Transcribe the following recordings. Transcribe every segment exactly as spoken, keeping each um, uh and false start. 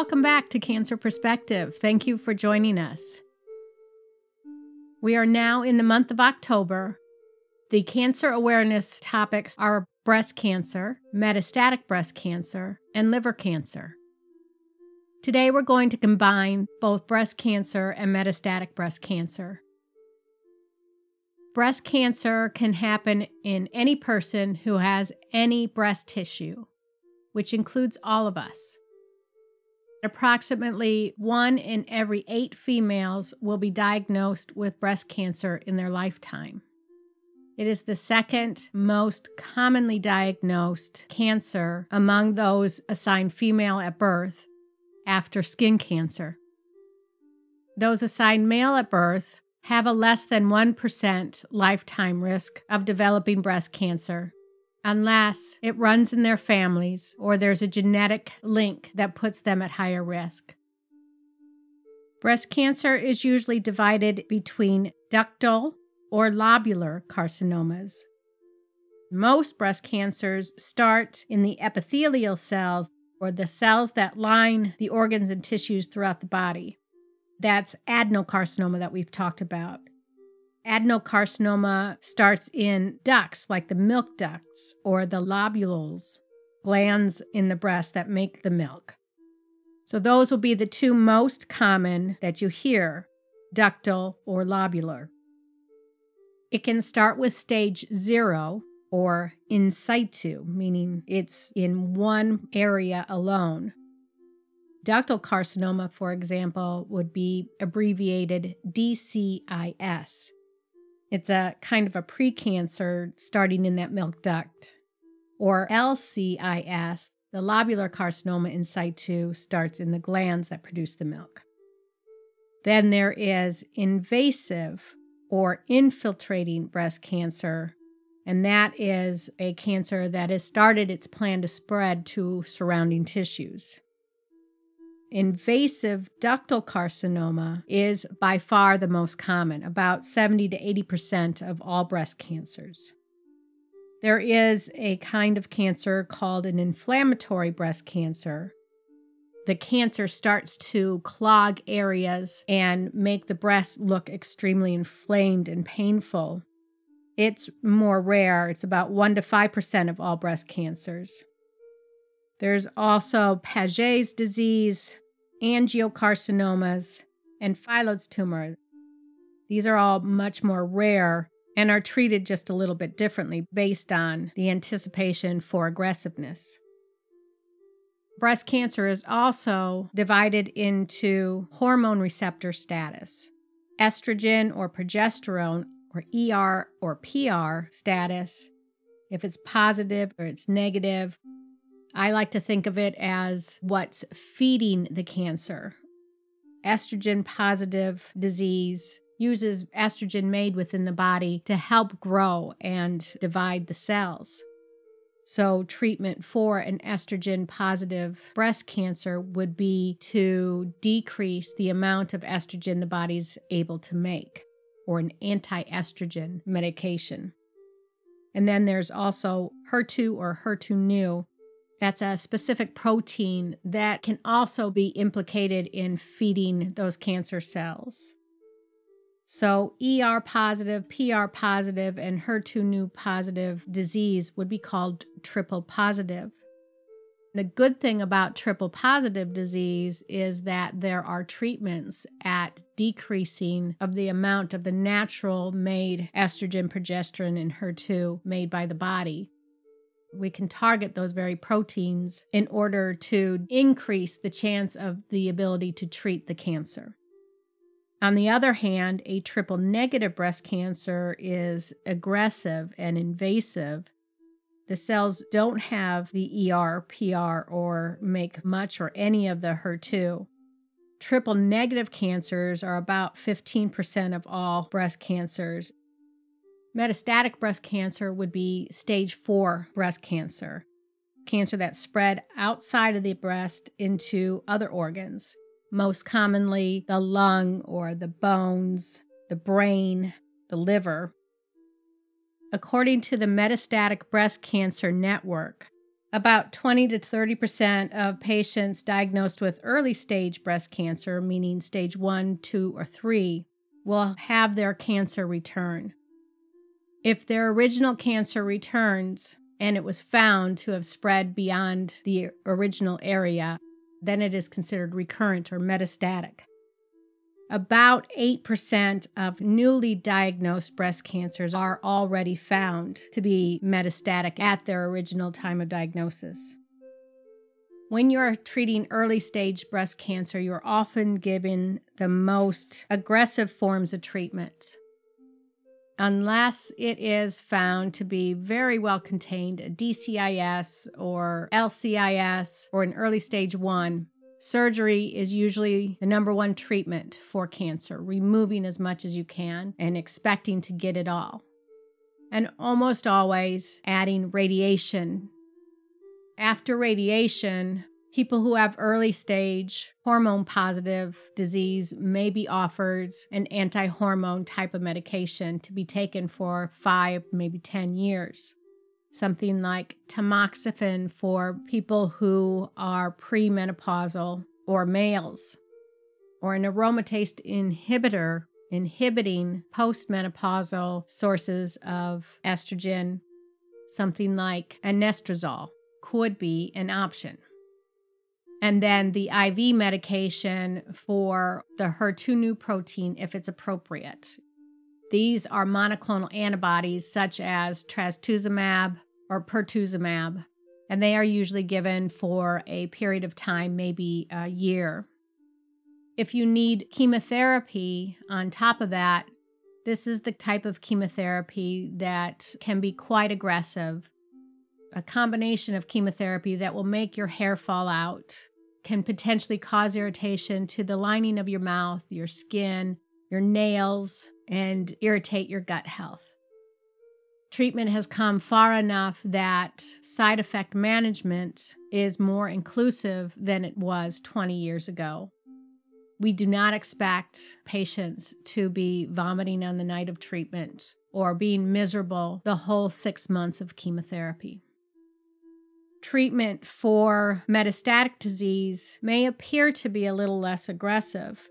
Welcome back to Cancer Perspective. Thank you for joining us. We are now in the month of October. The cancer awareness topics are breast cancer, metastatic breast cancer, and liver cancer. Today we're going to combine both breast cancer and metastatic breast cancer. Breast cancer can happen in any person who has any breast tissue, which includes all of us. Approximately one in every eight females will be diagnosed with breast cancer in their lifetime. It is the second most commonly diagnosed cancer among those assigned female at birth after skin cancer. Those assigned male at birth have a less than one percent lifetime risk of developing breast cancer unless it runs in their families or there's a genetic link that puts them at higher risk. Breast cancer is usually divided between ductal or lobular carcinomas. Most breast cancers start in the epithelial cells, or the cells that line the organs and tissues throughout the body. That's adenocarcinoma that we've talked about. Adenocarcinoma starts in ducts, like the milk ducts or the lobules, glands in the breast that make the milk. So those will be the two most common that you hear, ductal or lobular. It can start with stage zero, or in situ, meaning it's in one area alone. Ductal carcinoma, for example, would be abbreviated D C I S. It's a kind of a precancer starting in that milk duct. Or L C I S, the lobular carcinoma in situ, starts in the glands that produce the milk. Then there is invasive or infiltrating breast cancer, and that is a cancer that has started its plan to spread to surrounding tissues. Invasive ductal carcinoma is by far the most common, about seventy to eighty percent of all breast cancers. There is a kind of cancer called an inflammatory breast cancer. The cancer starts to clog areas and make the breast look extremely inflamed and painful. It's more rare. It's about one to five percent of all breast cancers. There's also Paget's disease, angiocarcinomas, and phyllodes tumor. These are all much more rare and are treated just a little bit differently based on the anticipation for aggressiveness. Breast cancer is also divided into hormone receptor status, estrogen or progesterone, or E R or P R status, if it's positive or it's negative. I like to think of it as what's feeding the cancer. Estrogen positive disease uses estrogen made within the body to help grow and divide the cells. So treatment for an estrogen positive breast cancer would be to decrease the amount of estrogen the body's able to make, or an anti-estrogen medication. And then there's also H E R two or H E R two neu. That's a specific protein that can also be implicated in feeding those cancer cells. So E R positive, P R positive, and H E R two neu positive disease would be called triple positive. The good thing about triple positive disease is that there are treatments at decreasing of the amount of the natural made estrogen, progesterone, and H E R two made by the body. We can target those very proteins in order to increase the chance of the ability to treat the cancer. On the other hand, a triple negative breast cancer is aggressive and invasive. The cells don't have the E R, P R, or make much or any of the H E R two. Triple negative cancers are about fifteen percent of all breast cancers. Metastatic breast cancer would be stage four breast cancer, cancer that spread outside of the breast into other organs, most commonly the lung or the bones, the brain, the liver. According to the Metastatic Breast Cancer Network, About twenty to thirty percent of patients diagnosed with early stage breast cancer, meaning stage one, two, or three, will have their cancer return. If their original cancer returns and it was found to have spread beyond the original area, then it is considered recurrent or metastatic. About eight percent of newly diagnosed breast cancers are already found to be metastatic at their original time of diagnosis. When you're treating early-stage breast cancer, you're often given the most aggressive forms of treatment, unless it is found to be very well contained, a D C I S or L C I S or an early stage one. Surgery is usually the number one treatment for cancer, removing as much as you can and expecting to get it all. And almost always adding radiation. After radiation, people who have early stage hormone positive disease may be offered an anti-hormone type of medication to be taken for five, maybe ten years. Something like tamoxifen for people who are premenopausal or males, or an aromatase inhibitor inhibiting postmenopausal sources of estrogen, something like anastrozole could be an option. And then the I V medication for the H E R two neu protein if it's appropriate. These are monoclonal antibodies such as trastuzumab or pertuzumab, and they are usually given for a period of time, maybe a year. If you need chemotherapy on top of that, this is the type of chemotherapy that can be quite aggressive. A combination of chemotherapy that will make your hair fall out, can potentially cause irritation to the lining of your mouth, your skin, your nails, and irritate your gut health. Treatment has come far enough that side effect management is more inclusive than it was twenty years ago. We do not expect patients to be vomiting on the night of treatment or being miserable the whole six months of chemotherapy. Treatment for metastatic disease may appear to be a little less aggressive,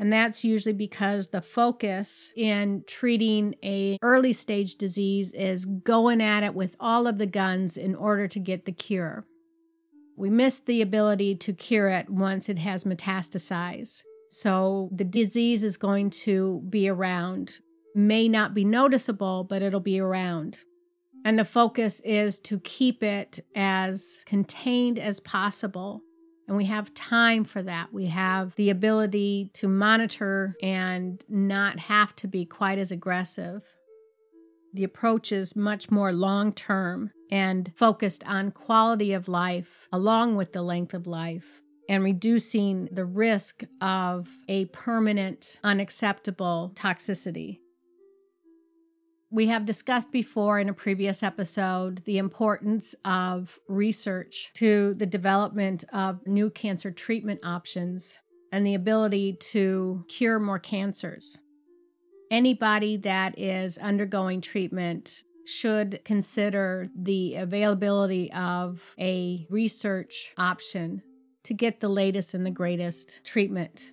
and that's usually because the focus in treating an early stage disease is going at it with all of the guns in order to get the cure. We miss the ability to cure it once it has metastasized, so the disease is going to be around. May not be noticeable, but it'll be around. And the focus is to keep it as contained as possible. And we have time for that. We have the ability to monitor and not have to be quite as aggressive. The approach is much more long-term and focused on quality of life along with the length of life and reducing the risk of a permanent, unacceptable toxicity. We have discussed before in a previous episode the importance of research to the development of new cancer treatment options and the ability to cure more cancers. Anybody that is undergoing treatment should consider the availability of a research option to get the latest and the greatest treatment.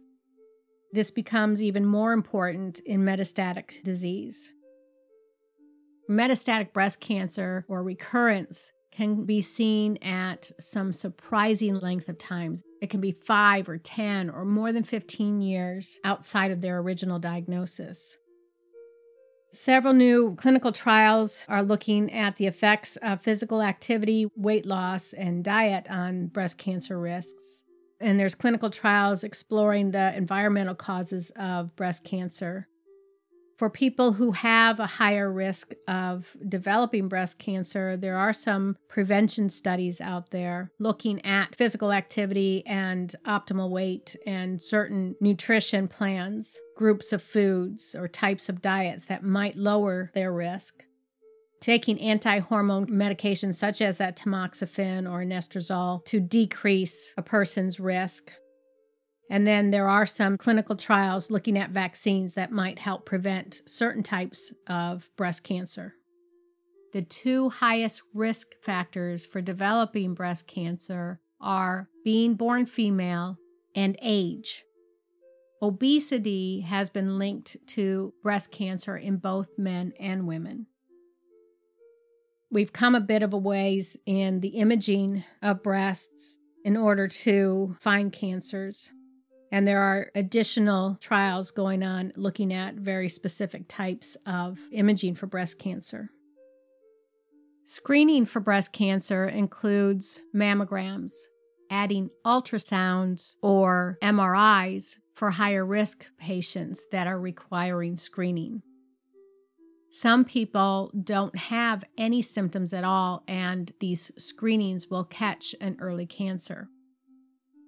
This becomes even more important in metastatic disease. Metastatic breast cancer or recurrence can be seen at some surprising length of times. It can be five or ten or more than fifteen years outside of their original diagnosis. Several new clinical trials are looking at the effects of physical activity, weight loss, and diet on breast cancer risks. And there's clinical trials exploring the environmental causes of breast cancer. For people who have a higher risk of developing breast cancer, there are some prevention studies out there looking at physical activity and optimal weight and certain nutrition plans, groups of foods or types of diets that might lower their risk. Taking anti-hormone medications such as that tamoxifen or anastrozole to decrease a person's risk. And then there are some clinical trials looking at vaccines that might help prevent certain types of breast cancer. The two highest risk factors for developing breast cancer are being born female and age. Obesity has been linked to breast cancer in both men and women. We've come a bit of a ways in the imaging of breasts in order to find cancers. And there are additional trials going on looking at very specific types of imaging for breast cancer. Screening for breast cancer includes mammograms, adding ultrasounds or M R Is for higher risk patients that are requiring screening. Some people don't have any symptoms at all, and these screenings will catch an early cancer.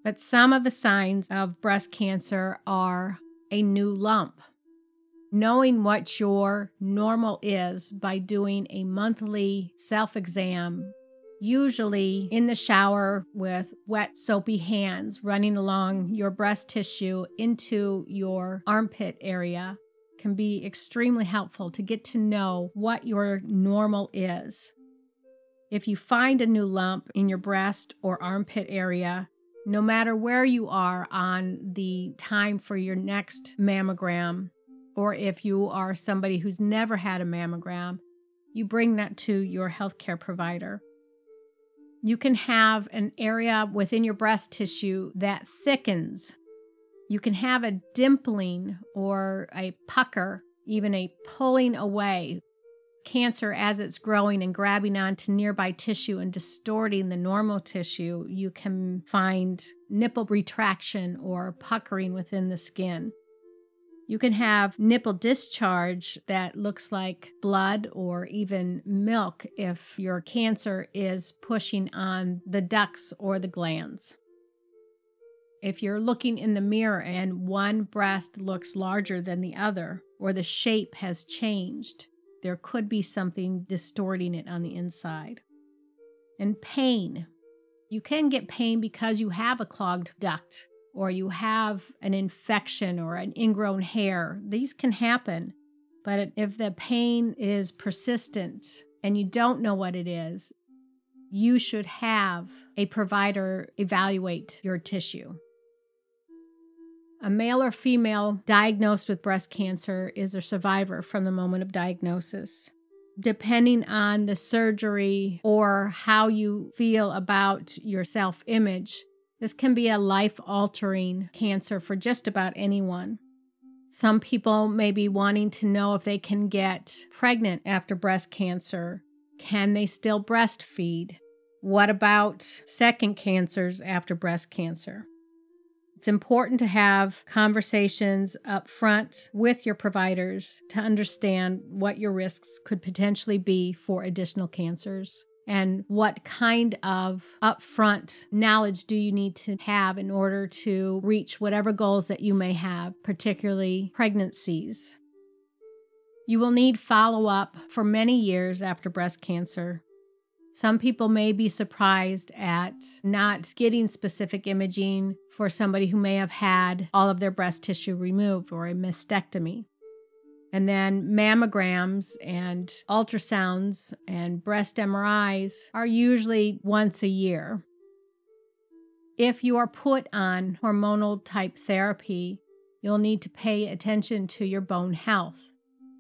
But some of the signs of breast cancer are a new lump. Knowing what your normal is by doing a monthly self-exam, usually in the shower with wet, soapy hands running along your breast tissue into your armpit area, can be extremely helpful to get to know what your normal is. If you find a new lump in your breast or armpit area, no matter where you are on the time for your next mammogram, or if you are somebody who's never had a mammogram, you bring that to your healthcare provider. You can have an area within your breast tissue that thickens. You can have a dimpling or a pucker, even a pulling away. Cancer, as it's growing and grabbing onto nearby tissue and distorting the normal tissue, you can find nipple retraction or puckering within the skin. You can have nipple discharge that looks like blood or even milk if your cancer is pushing on the ducts or the glands. If you're looking in the mirror and one breast looks larger than the other, or the shape has changed, there could be something distorting it on the inside. And pain. You can get pain because you have a clogged duct or you have an infection or an ingrown hair. These can happen, but if the pain is persistent and you don't know what it is, you should have a provider evaluate your tissue. A male or female diagnosed with breast cancer is a survivor from the moment of diagnosis. Depending on the surgery or how you feel about your self-image, this can be a life-altering cancer for just about anyone. Some people may be wanting to know if they can get pregnant after breast cancer. Can they still breastfeed? What about second cancers after breast cancer? It's important to have conversations up front with your providers to understand what your risks could potentially be for additional cancers and what kind of upfront knowledge do you need to have in order to reach whatever goals that you may have, particularly pregnancies. You will need follow-up for many years after breast cancer. Some people may be surprised at not getting specific imaging for somebody who may have had all of their breast tissue removed or a mastectomy. And then mammograms and ultrasounds and breast M R Is are usually once a year. If you are put on hormonal type therapy, you'll need to pay attention to your bone health,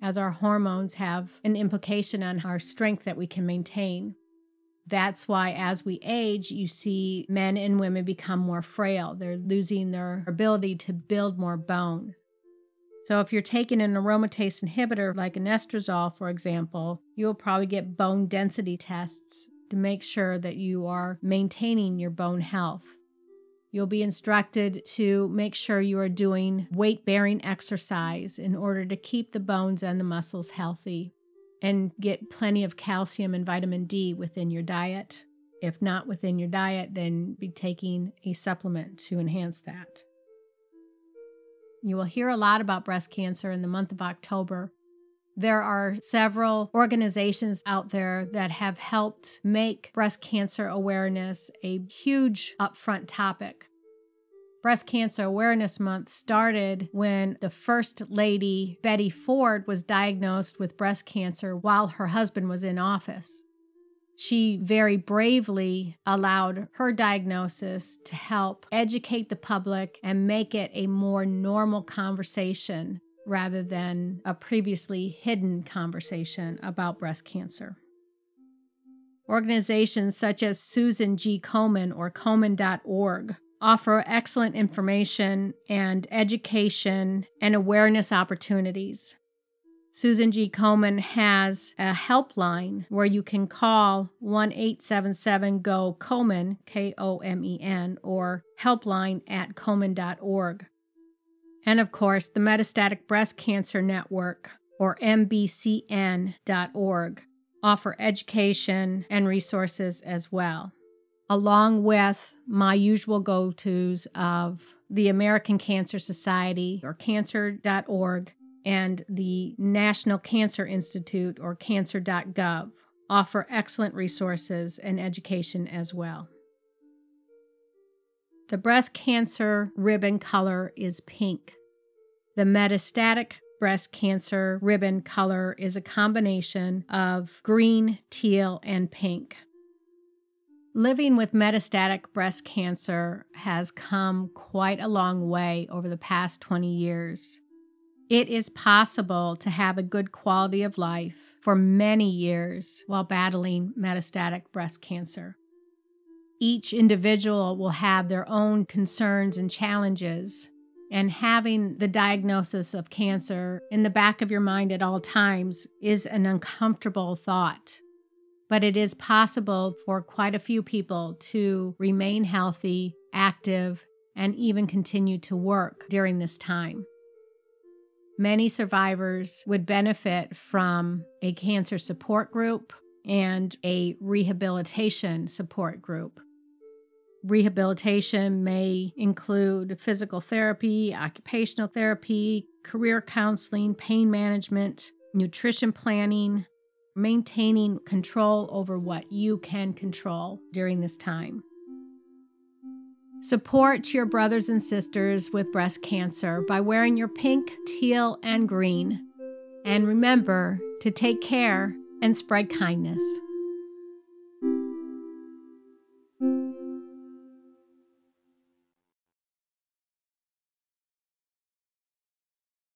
as our hormones have an implication on our strength that we can maintain. That's why as we age, you see men and women become more frail. They're losing their ability to build more bone. So if you're taking an aromatase inhibitor like anastrozole, for example, you'll probably get bone density tests to make sure that you are maintaining your bone health. You'll be instructed to make sure you are doing weight-bearing exercise in order to keep the bones and the muscles healthy, and get plenty of calcium and vitamin D within your diet. If not within your diet, then be taking a supplement to enhance that. You will hear a lot about breast cancer in the month of October. There are several organizations out there that have helped make breast cancer awareness a huge upfront topic. Breast Cancer Awareness Month started when the First Lady, Betty Ford, was diagnosed with breast cancer while her husband was in office. She very bravely allowed her diagnosis to help educate the public and make it a more normal conversation rather than a previously hidden conversation about breast cancer. Organizations such as Susan G. Komen or Komen dot org offer excellent information and education and awareness opportunities. Susan G. Komen has a helpline where you can call one eight seven seven G O Komen, K O M E N, or helpline at Komen dot org. And of course, the Metastatic Breast Cancer Network, or M B C N dot org, offer education and resources as well, along with my usual go-tos of the American Cancer Society, or cancer dot org, and the National Cancer Institute, or cancer dot gov, offer excellent resources and education as well. The breast cancer ribbon color is pink. The metastatic breast cancer ribbon color is a combination of green, teal, and pink. Living with metastatic breast cancer has come quite a long way over the past twenty years. It is possible to have a good quality of life for many years while battling metastatic breast cancer. Each individual will have their own concerns and challenges, and having the diagnosis of cancer in the back of your mind at all times is an uncomfortable thought. But it is possible for quite a few people to remain healthy, active, and even continue to work during this time. Many survivors would benefit from a cancer support group and a rehabilitation support group. Rehabilitation may include physical therapy, occupational therapy, career counseling, pain management, nutrition planning, maintaining control over what you can control during this time. Support your brothers and sisters with breast cancer by wearing your pink, teal, and green. And remember to take care and spread kindness.